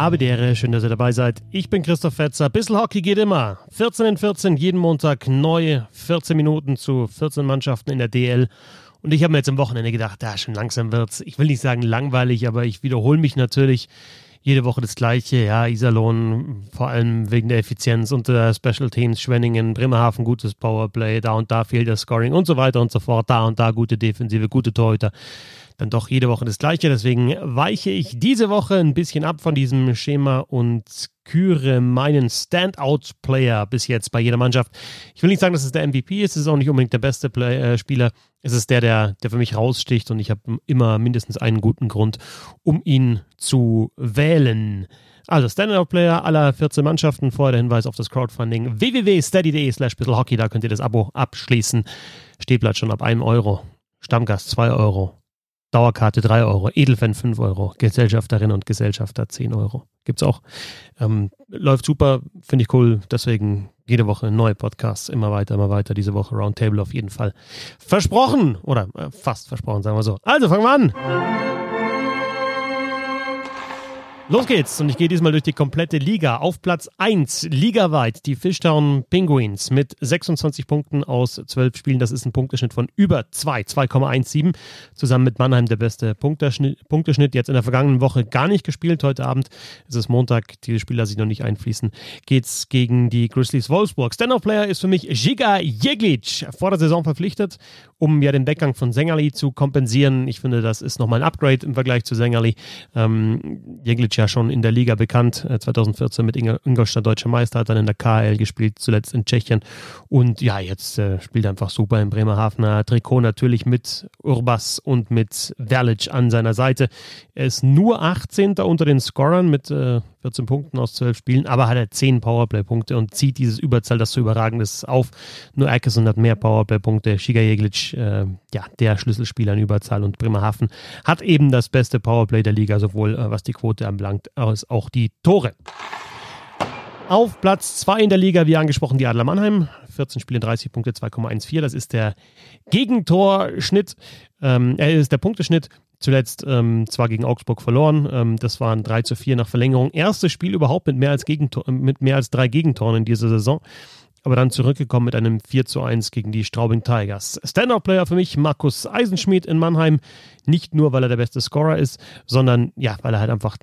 Habe die Ehre, schön, dass ihr dabei seid. Ich bin Christoph Fetzer. Bissl Hockey geht immer. 14in14, jeden Montag neu. 14 Minuten zu 14 Mannschaften in der DEL. Und ich habe mir jetzt am Wochenende gedacht, schon langsam wird's. Ich will nicht sagen langweilig, aber ich wiederhole mich natürlich. Jede Woche das Gleiche. Ja, Iserlohn, vor allem wegen der Effizienz und der Special Teams. Schwenningen, Bremerhaven, gutes Powerplay. Da und da fehlt das Scoring und so weiter und so fort. Da und da gute Defensive, gute Torhüter. Dann doch jede Woche das Gleiche, deswegen weiche ich diese Woche ein bisschen ab von diesem Schema und küre meinen Standout-Player bis jetzt bei jeder Mannschaft. Ich will nicht sagen, dass es der MVP ist, es ist auch nicht unbedingt der beste Spieler, es ist der für mich raussticht und ich habe immer mindestens einen guten Grund, um ihn zu wählen. Also Standout-Player aller 14 Mannschaften, vorher der Hinweis auf das Crowdfunding www.steady.de/bisselhockey, da könnt ihr das Abo abschließen. Stehplatz schon ab 1 Euro, Stammgast 2 Euro. Dauerkarte 3 Euro, Edelfan 5 Euro, Gesellschafterinnen und Gesellschafter 10 Euro. Gibt's auch. Läuft super, finde ich cool. Deswegen jede Woche neue Podcasts, immer weiter. Diese Woche Roundtable auf jeden Fall. Versprochen! Oder fast versprochen, sagen wir so. Also, fangen wir an! Los geht's und ich gehe diesmal durch die komplette Liga. Auf Platz 1, ligaweit, die Fishtown Penguins mit 26 Punkten aus 12 Spielen. Das ist ein Punkteschnitt von über 2,17. Zusammen mit Mannheim der beste Punkteschnitt. Jetzt in der vergangenen Woche gar nicht gespielt. Heute Abend, es ist Montag, die Spieler sich noch nicht einfließen, geht's gegen die Grizzlies Wolfsburg. Standout-Player ist für mich Žiga Jeglič, vor der Saison verpflichtet, um ja den Weggang von Sengerli zu kompensieren. Ich finde, das ist nochmal ein Upgrade im Vergleich zu Sengerli. Jeglič ja schon in der Liga bekannt, 2014 mit Ingolstadt deutscher Meister, hat dann in der KL gespielt, zuletzt in Tschechien und ja, jetzt spielt er einfach super im Bremerhavener Trikot, natürlich mit Urbas und mit Verlic an seiner Seite. Er ist nur 18. unter den Scorern mit 14 Punkten aus 12 Spielen, aber hat er 10 Powerplay-Punkte und zieht dieses Überzahl, das zu überragend ist, auf. Nur Eriksson hat mehr Powerplay-Punkte, Žiga Jeglič, der Schlüsselspieler in Überzahl und Bremerhaven hat eben das beste Powerplay der Liga, sowohl was die Quote anbelangt, als auch die Tore. Auf Platz 2 in der Liga, wie angesprochen, die Adler Mannheim. 14 Spiele, 30 Punkte, 2,14. Das ist der Gegentorschnitt. Er ist der Punkteschnitt. Zuletzt zwar gegen Augsburg verloren, das waren 3:4 nach Verlängerung. Erstes Spiel überhaupt mit mehr als 3 Gegentoren in dieser Saison. Aber dann zurückgekommen mit einem 4:1 gegen die Straubing Tigers. Standout-Player für mich Markus Eisenschmied in Mannheim. Nicht nur, weil er der beste Scorer ist, sondern ja, weil er halt einfach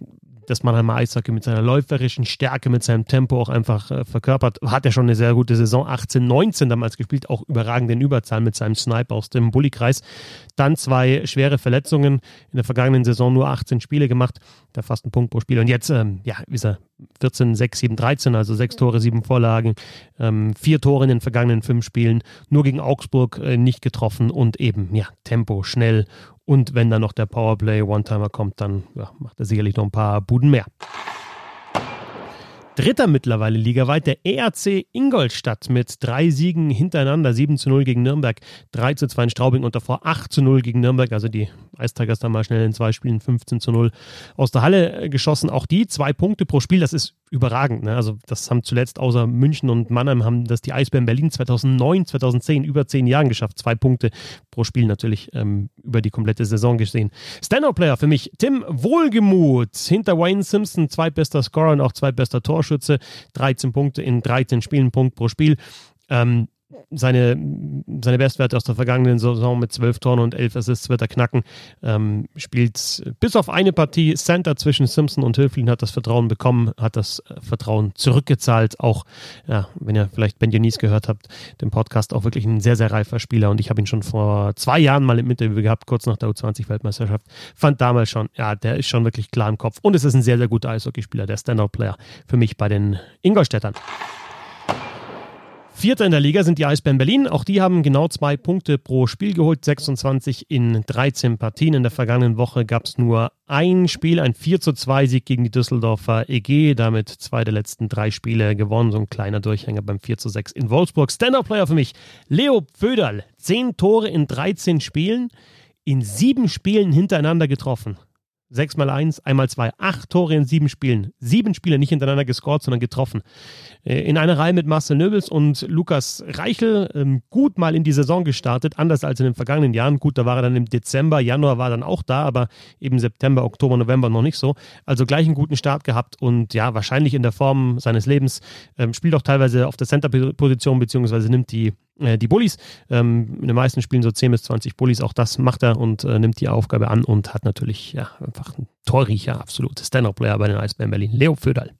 das Mannheimer Eishockey mit seiner läuferischen Stärke, mit seinem Tempo auch einfach verkörpert. Hat er schon eine sehr gute Saison, 18-19 damals gespielt, auch überragend in Überzahl mit seinem Sniper aus dem Bulli-Kreis. Dann 2 schwere Verletzungen, in der vergangenen Saison nur 18 Spiele gemacht, da fast ein Punkt pro Spiel. Und jetzt ist er 14, 6, 7, 13, also 6 Tore, 7 Vorlagen, 4 Tore in den vergangenen 5 Spielen, nur gegen Augsburg nicht getroffen und eben, ja, Tempo, schnell. Und wenn dann noch der Powerplay-One-Timer kommt, dann macht er sicherlich noch ein paar Buden mehr. Dritter mittlerweile ligaweit, der ERC Ingolstadt mit 3 Siegen hintereinander. 7:0 gegen Nürnberg, 3:2 in Straubing und davor 8:0 gegen Nürnberg. Also die Ice Tigers da mal schnell in 2 Spielen 15:0 aus der Halle geschossen. Auch die 2 Punkte pro Spiel, das ist überragend, ne? Also das haben zuletzt außer München und Mannheim haben das die Eisbären Berlin 2009, 2010, über 10 Jahren geschafft. 2 Punkte pro Spiel natürlich über die komplette Saison gesehen. Standout-Player für mich Tim Wohlgemuth, hinter Wayne Simpson, zweitbester Scorer und auch zweitbester Torschütze, 13 Punkte in 13 Spielen, Punkt pro Spiel. Seine Bestwerte aus der vergangenen Saison mit 12 Toren und 11 Assists wird er knacken. Spielt bis auf eine Partie Center zwischen Simpson und Höflin, hat das Vertrauen bekommen, hat das Vertrauen zurückgezahlt. Auch, ja, wenn ihr vielleicht Ben Yunis gehört habt, den Podcast, auch wirklich ein sehr, sehr reifer Spieler. Und ich habe ihn schon vor 2 Jahren mal im Interview gehabt, kurz nach der U20-Weltmeisterschaft. Fand damals schon, ja, der ist schon wirklich klar im Kopf. Und es ist ein sehr, sehr guter Eishockeyspieler, der Standout-Player für mich bei den Ingolstädtern. Vierter in der Liga sind die Eisbären Berlin. Auch die haben genau 2 Punkte pro Spiel geholt. 26 in 13 Partien. In der vergangenen Woche gab es nur ein Spiel, ein 4:2-Sieg gegen die Düsseldorfer EG. Damit 2 der letzten 3 Spiele gewonnen. So ein kleiner Durchhänger beim 4:6 in Wolfsburg. Standout-Player für mich Leo Pföderl. 10 Tore in 13 Spielen. In 7 Spielen hintereinander getroffen. 6 mal 1, 1 mal 2, 8 Tore in 7 Spielen. 7 Spiele nicht hintereinander gescored, sondern getroffen. In einer Reihe mit Marcel Nöbels und Lukas Reichel gut mal in die Saison gestartet, anders als in den vergangenen Jahren. Gut, da war er dann im Dezember, Januar war er dann auch da, aber eben September, Oktober, November noch nicht so. Also gleich einen guten Start gehabt und ja, wahrscheinlich in der Form seines Lebens. Spielt auch teilweise auf der Center-Position, beziehungsweise nimmt die Bullies. In den meisten Spielen so 10 bis 20 Bullies, auch das macht er und nimmt die Aufgabe an und hat natürlich ja einfach einen Torriecher, absolute Stand-Up-Player bei den Eisbären Berlin, Leo Pföderl.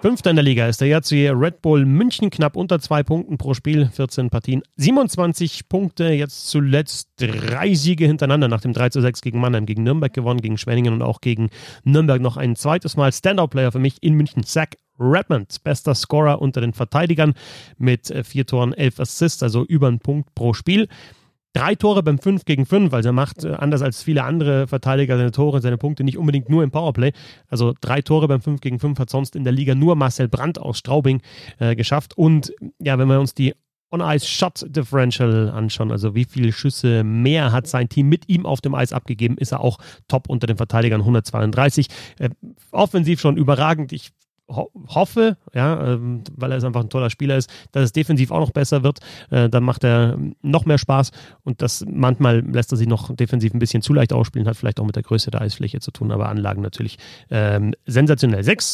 5. in der Liga ist der ERC Red Bull München, knapp unter 2 Punkten pro Spiel, 14 Partien, 27 Punkte, jetzt zuletzt 3 Siege hintereinander, nach dem 3:6 gegen Mannheim, gegen Nürnberg gewonnen, gegen Schwenningen und auch gegen Nürnberg noch ein zweites Mal. Standout-Player für mich in München, Zach Redmond, bester Scorer unter den Verteidigern mit 4 Toren, 11 Assists, also über 1 Punkt pro Spiel. 3 Tore beim 5 gegen 5, also er macht, anders als viele andere Verteidiger, seine Tore, seine Punkte nicht unbedingt nur im Powerplay. Also 3 Tore beim 5 gegen 5 hat sonst in der Liga nur Marcel Brandt aus Straubing geschafft. Und ja, wenn wir uns die On-Ice-Shot-Differential anschauen, also wie viele Schüsse mehr hat sein Team mit ihm auf dem Eis abgegeben, ist er auch top unter den Verteidigern, 132. Offensiv schon überragend, ich hoffe, ja, weil er einfach ein toller Spieler ist, dass es defensiv auch noch besser wird, dann macht er noch mehr Spaß und das manchmal lässt er sich noch defensiv ein bisschen zu leicht ausspielen, hat vielleicht auch mit der Größe der Eisfläche zu tun, aber Anlagen natürlich sensationell. 6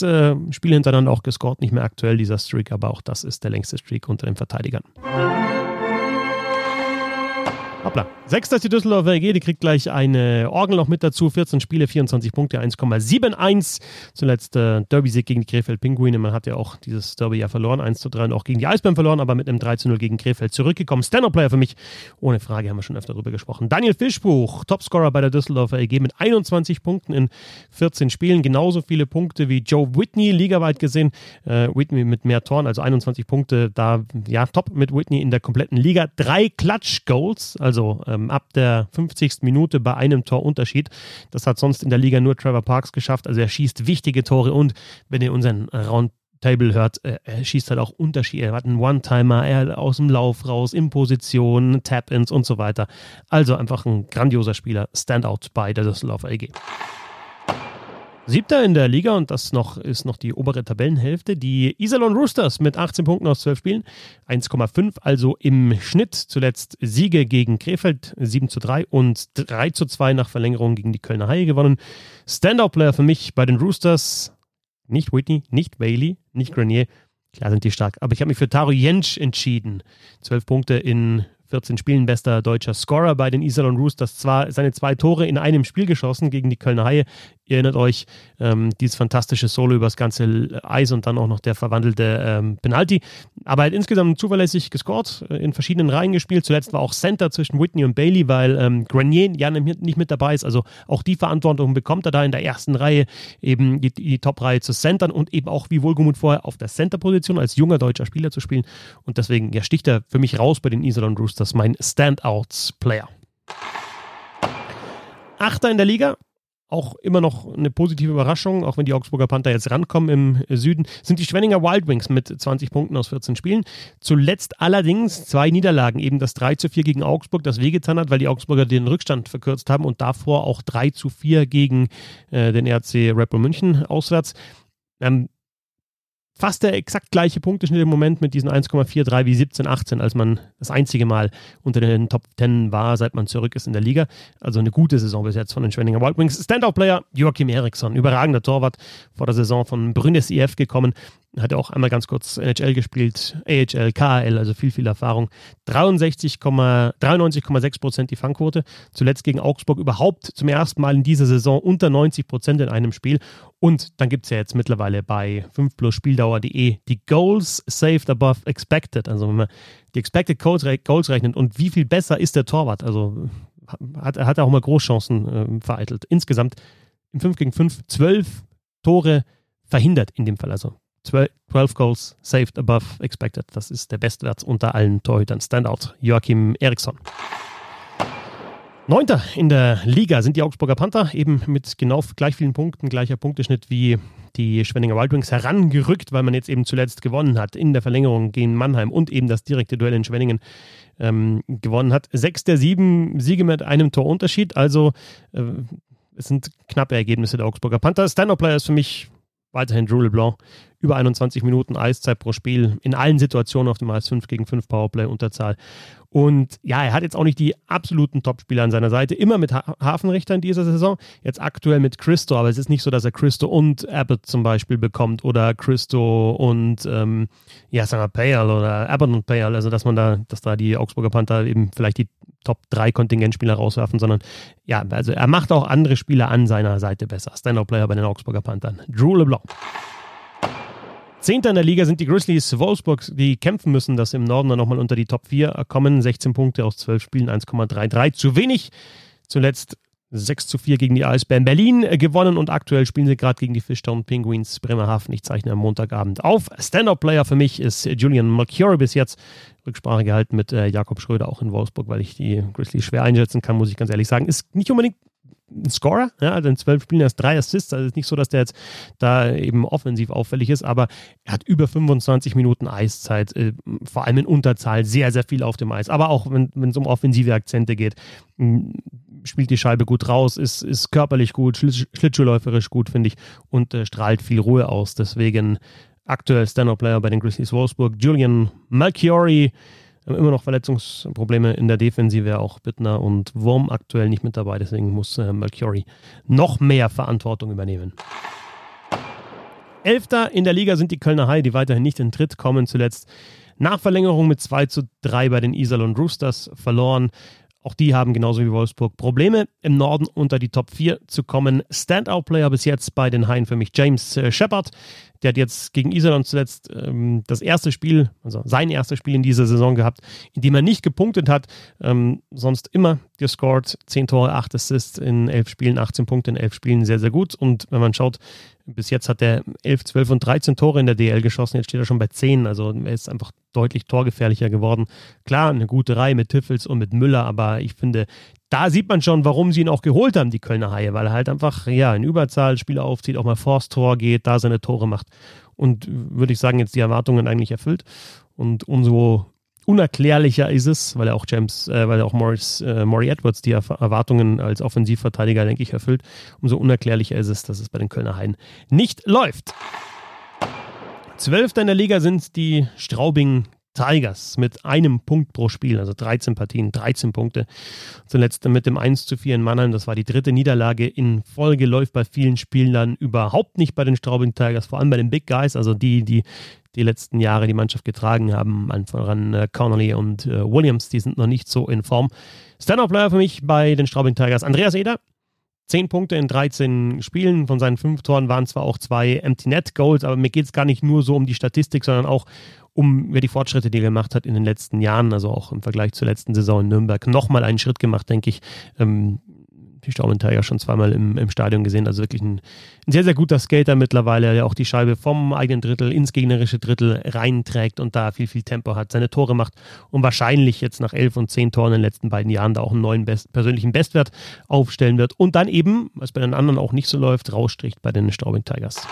Spiele hintereinander auch gescored, nicht mehr aktuell dieser Streak, aber auch das ist der längste Streak unter den Verteidigern. Hoppla. 6. ist die Düsseldorfer EG, die kriegt gleich eine Orgel noch mit dazu. 14 Spiele, 24 Punkte, 1,71. Zuletzt Derby-Sieg gegen die Krefeld Pinguine. Man hat ja auch dieses Derby ja verloren, 1:3 und auch gegen die Eisbären verloren, aber mit einem 3:0 gegen Krefeld zurückgekommen. Stand-Up-Player für mich, ohne Frage, haben wir schon öfter darüber gesprochen. Daniel Fischbuch, Topscorer bei der Düsseldorfer EG mit 21 Punkten in 14 Spielen. Genauso viele Punkte wie Joe Whitney, ligaweit gesehen. Whitney mit mehr Toren, also 21 Punkte. Da ja, top mit Whitney in der kompletten Liga. 3 Clutch-Goals, also ab der 50. Minute bei einem Torunterschied. Das hat sonst in der Liga nur Trevor Parks geschafft. Also er schießt wichtige Tore und wenn ihr unseren Roundtable hört, er schießt halt auch Unterschiede. Er hat einen One-Timer, er hat aus dem Lauf raus, in Position, Tap-Ins und so weiter. Also einfach ein grandioser Spieler, Standout bei der Düsseldorfer EG. 7. in der Liga und das noch ist noch die obere Tabellenhälfte. Die Iserlohn Roosters mit 18 Punkten aus 12 Spielen, 1,5 also im Schnitt. Zuletzt Siege gegen Krefeld, 7:3 und 3:2 nach Verlängerung gegen die Kölner Haie gewonnen. Standout-Player für mich bei den Roosters, nicht Whitney, nicht Bailey, nicht Grenier, klar sind die stark, aber ich habe mich für Taro Jentsch entschieden. 12 Punkte in 14 Spielen, bester deutscher Scorer bei den Iserlohn Roosters. Zwar seine 2 Tore in einem Spiel geschossen gegen die Kölner Haie. Ihr erinnert euch, dieses fantastische Solo übers ganze Eis und dann auch noch der verwandelte Penalty. Aber er hat insgesamt zuverlässig gescored, in verschiedenen Reihen gespielt. Zuletzt war auch Center zwischen Whitney und Bailey, weil Grenier ja nicht mit dabei ist. Also auch die Verantwortung bekommt er da in der ersten Reihe, eben die Top-Reihe zu centern und eben auch wie Wohlgemuth vorher auf der Center-Position als junger deutscher Spieler zu spielen. Und deswegen ja, sticht er für mich raus bei den Iserlohn Roosters. Das ist mein Standouts-Player. 8. in der Liga. Auch immer noch eine positive Überraschung, auch wenn die Augsburger Panther jetzt rankommen im Süden, sind die Schwenninger Wild Wings mit 20 Punkten aus 14 Spielen. Zuletzt allerdings 2 Niederlagen, eben das 3:4 gegen Augsburg, das wehgetan hat, weil die Augsburger den Rückstand verkürzt haben und davor auch 3:4 gegen den ERC Red Bull München auswärts. Fast der exakt gleiche Punkteschnitt im Moment mit diesen 1,43 wie 17/18, als man das einzige Mal unter den Top 10 war, seit man zurück ist in der Liga. Also eine gute Saison bis jetzt von den Schwenninger Wild Wings. Standout-Player Joachim Eriksson, überragender Torwart, vor der Saison von Brünnes IF gekommen. Hat auch einmal ganz kurz NHL gespielt, AHL, KHL, also viel Erfahrung. 93,6% die Fangquote. Zuletzt gegen Augsburg überhaupt zum ersten Mal in dieser Saison unter 90% in einem Spiel. Und dann gibt es ja jetzt mittlerweile bei 5+spieldauer.de die Goals saved above expected. Also wenn man die Expected Goals rechnet und wie viel besser ist der Torwart. Also hat er auch mal Großchancen vereitelt. Insgesamt im 5 gegen 5 12 Tore verhindert in dem Fall. Also 12 Goals saved above expected. Das ist der Bestwert unter allen Torhütern. Standout Joachim Eriksson. 9. in der Liga sind die Augsburger Panther, eben mit genau gleich vielen Punkten, gleicher Punkteschnitt wie die Schwenninger Wild Wings, herangerückt, weil man jetzt eben zuletzt gewonnen hat in der Verlängerung gegen Mannheim und eben das direkte Duell in Schwenningen gewonnen hat. 6 der 7 Siege mit einem Torunterschied, also Es sind knappe Ergebnisse der Augsburger Panther. Stand-Up-Player ist für mich weiterhin Drew Blanc. Über 21 Minuten Eiszeit pro Spiel. In allen Situationen auf dem Eis 5 gegen 5 Powerplay Unterzahl. Und ja, er hat jetzt auch nicht die absoluten Topspieler an seiner Seite. Immer mit Hafenrichtern dieser Saison. Jetzt aktuell mit Christo. Aber es ist nicht so, dass er Christo und Abbott zum Beispiel bekommt. Oder Christo und Payal oder Abbott und Payal. Also dass da die Augsburger Panther eben vielleicht die Top-3-Kontingentspieler rauswerfen, sondern ja, also er macht auch andere Spieler an seiner Seite besser. Stand-Up-Player bei den Augsburger Panthern. Drew LeBlanc. 10. in der Liga sind die Grizzlies Wolfsburg, die kämpfen müssen, dass im Norden dann nochmal unter die Top 4 kommen. 16 Punkte aus 12 Spielen, 1,33. Zu wenig. Zuletzt 6:4 gegen die Eisbären Berlin gewonnen und aktuell spielen sie gerade gegen die Fishtown Penguins Bremerhaven. Ich zeichne am Montagabend auf. Stand-Up-Player für mich ist Julian Malchiori bis jetzt. Rücksprache gehalten mit Jakob Schröder auch in Wolfsburg, weil ich die Grizzlies schwer einschätzen kann, muss ich ganz ehrlich sagen. Ist nicht unbedingt ein Scorer, ja, also in 12 Spielen erst 3 Assists, also ist nicht so, dass der jetzt da eben offensiv auffällig ist, aber er hat über 25 Minuten Eiszeit, vor allem in Unterzahl, sehr, sehr viel auf dem Eis, aber auch wenn es um offensive Akzente geht, spielt die Scheibe gut raus, ist körperlich gut, schlittschuhläuferisch gut, finde ich, und strahlt viel Ruhe aus, deswegen aktuell Stand-Up-Player bei den Grizzlies Wolfsburg, Julian Malchiori. Immer noch Verletzungsprobleme in der Defensive, auch Bittner und Wurm aktuell nicht mit dabei, deswegen muss Malchiori noch mehr Verantwortung übernehmen. 11. in der Liga sind die Kölner Haie, die weiterhin nicht in Tritt kommen, zuletzt nach Verlängerung mit 2:3 bei den Iserlohn Roosters verloren. Auch die haben genauso wie Wolfsburg Probleme, im Norden unter die Top 4 zu kommen. Standout-Player bis jetzt bei den Haien für mich James Shepard. Der hat jetzt gegen Iserlohn zuletzt sein erstes Spiel in dieser Saison gehabt, in dem er nicht gepunktet hat. Sonst immer gescored. 10 Tore, 8 Assists in 11 Spielen, 18 Punkte in 11 Spielen. Sehr, sehr gut. Und wenn man schaut, bis jetzt hat er 11, 12 und 13 Tore in der DEL geschossen. Jetzt steht er schon bei 10. Also er ist einfach deutlich torgefährlicher geworden. Klar, eine gute Reihe mit Tiffels und mit Müller. Aber ich finde, da sieht man schon, warum sie ihn auch geholt haben, die Kölner Haie, weil er halt einfach in Überzahl Spieler aufzieht, auch mal vors Tor geht, da seine Tore macht und würde ich sagen, jetzt die Erwartungen eigentlich erfüllt und umso unerklärlicher ist es, weil er auch Maury Edwards die Erwartungen als Offensivverteidiger, denke ich, erfüllt, umso unerklärlicher ist es, dass es bei den Kölner Haien nicht läuft. 12. in der Liga sind die Straubing Tigers mit einem Punkt pro Spiel, also 13 Partien, 13 Punkte. Zuletzt mit dem 1:4 in Mannheim, das war die dritte Niederlage in Folge, läuft bei vielen Spielern überhaupt nicht bei den Straubing Tigers, vor allem bei den Big Guys, also die letzten Jahre die Mannschaft getragen haben, voran Connolly und Williams, die sind noch nicht so in Form. Stand-Up-Player für mich bei den Straubing Tigers, Andreas Eder. 10 Punkte in 13 Spielen, von seinen 5 Toren waren zwar auch 2 Empty-Net-Goals, aber mir geht es gar nicht nur so um die Statistik, sondern auch um die Fortschritte, die er gemacht hat in den letzten Jahren, also auch im Vergleich zur letzten Saison in Nürnberg, nochmal einen Schritt gemacht, denke ich. Die Straubing Tigers schon zweimal im Stadion gesehen, also wirklich ein sehr, sehr guter Skater mittlerweile, der auch die Scheibe vom eigenen Drittel ins gegnerische Drittel reinträgt und da viel, viel Tempo hat, seine Tore macht und wahrscheinlich jetzt nach 11 und 10 Toren in den letzten beiden Jahren da auch einen neuen persönlichen Bestwert aufstellen wird und dann eben, was bei den anderen auch nicht so läuft, rausstricht bei den Straubing Tigers.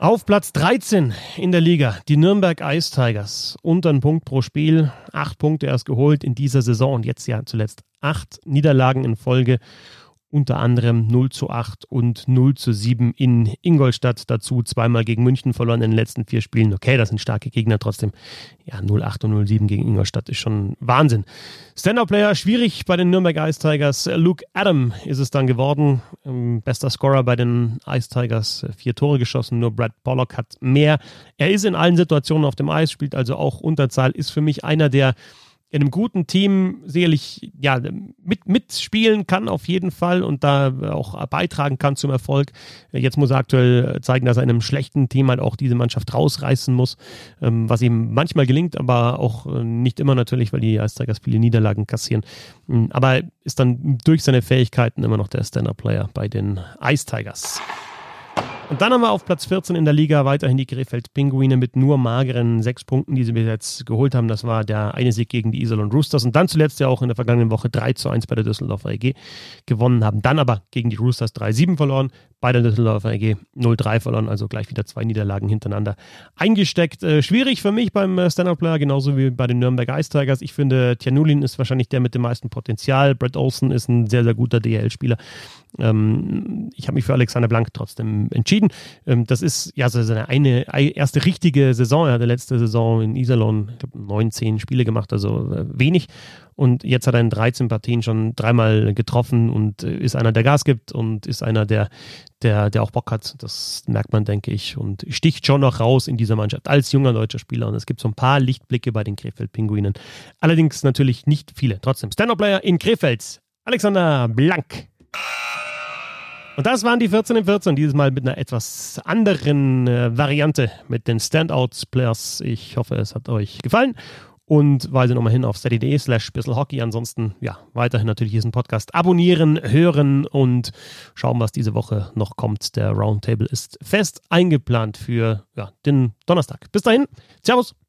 Auf Platz 13 in der Liga, die Nürnberg Ice Tigers. Unter einen Punkt pro Spiel, 8 Punkte erst geholt in dieser Saison und jetzt ja zuletzt 8 Niederlagen in Folge, unter anderem 0:8 und 0:7 in Ingolstadt. Dazu zweimal gegen München verloren in den letzten 4 Spielen. Okay, das sind starke Gegner, trotzdem 0:8 und 0:7 gegen Ingolstadt ist schon Wahnsinn. Stand-Up-Player schwierig bei den Nürnberg Ice Tigers. Luke Adam ist es dann geworden. Bester Scorer bei den Ice Tigers. 4 Tore geschossen, nur Brad Pollock hat mehr. Er ist in allen Situationen auf dem Eis, spielt also auch Unterzahl, ist für mich einer, der in einem guten Team sicherlich mitspielen kann auf jeden Fall und da auch beitragen kann zum Erfolg. Jetzt muss er aktuell zeigen, dass er in einem schlechten Team halt auch diese Mannschaft rausreißen muss, was ihm manchmal gelingt, aber auch nicht immer natürlich, weil die Ice Tigers viele Niederlagen kassieren. Aber ist dann durch seine Fähigkeiten immer noch der Stand-Up-Player bei den Ice Tigers. Und dann haben wir auf Platz 14 in der Liga weiterhin die Krefeld Pinguine mit nur mageren 6 Punkten, die sie bis jetzt geholt haben. Das war der eine Sieg gegen die Iserlohn Roosters und dann zuletzt ja auch in der vergangenen Woche 3-1 bei der Düsseldorfer EG gewonnen haben. Dann aber gegen die Roosters 3-7 verloren, bei der Düsseldorfer EG 0-3 verloren, also gleich wieder 2 Niederlagen hintereinander eingesteckt. Schwierig für mich beim Stand-Up-Player, genauso wie bei den Nürnberg Ice Tigers. Ich finde, Tjanulin ist wahrscheinlich der mit dem meisten Potenzial. Brett Olsen ist ein sehr, sehr guter DEL-Spieler. Ich habe mich für Alexander Blank trotzdem entschieden. Das ist ja so seine erste richtige Saison. Er hatte letzte Saison in Iserlohn 9, 10 Spiele gemacht, also wenig. Und jetzt hat er in 13 Partien schon 3-mal getroffen und ist einer, der Gas gibt und ist einer, der auch Bock hat. Das merkt man, denke ich, und sticht schon noch raus in dieser Mannschaft als junger deutscher Spieler. Und es gibt so ein paar Lichtblicke bei den Krefeld-Pinguinen. Allerdings natürlich nicht viele. Trotzdem, Stand-Up-Player in Krefeld, Alexander Blank. Und das waren die 14in14, dieses Mal mit einer etwas anderen Variante mit den Standout-Players. Ich hoffe, es hat euch gefallen. Und weise nochmal hin auf steady.de/bisselhockey. Ansonsten, ja, weiterhin natürlich diesen Podcast abonnieren, hören und schauen, was diese Woche noch kommt. Der Roundtable ist fest eingeplant für den Donnerstag. Bis dahin, Servus!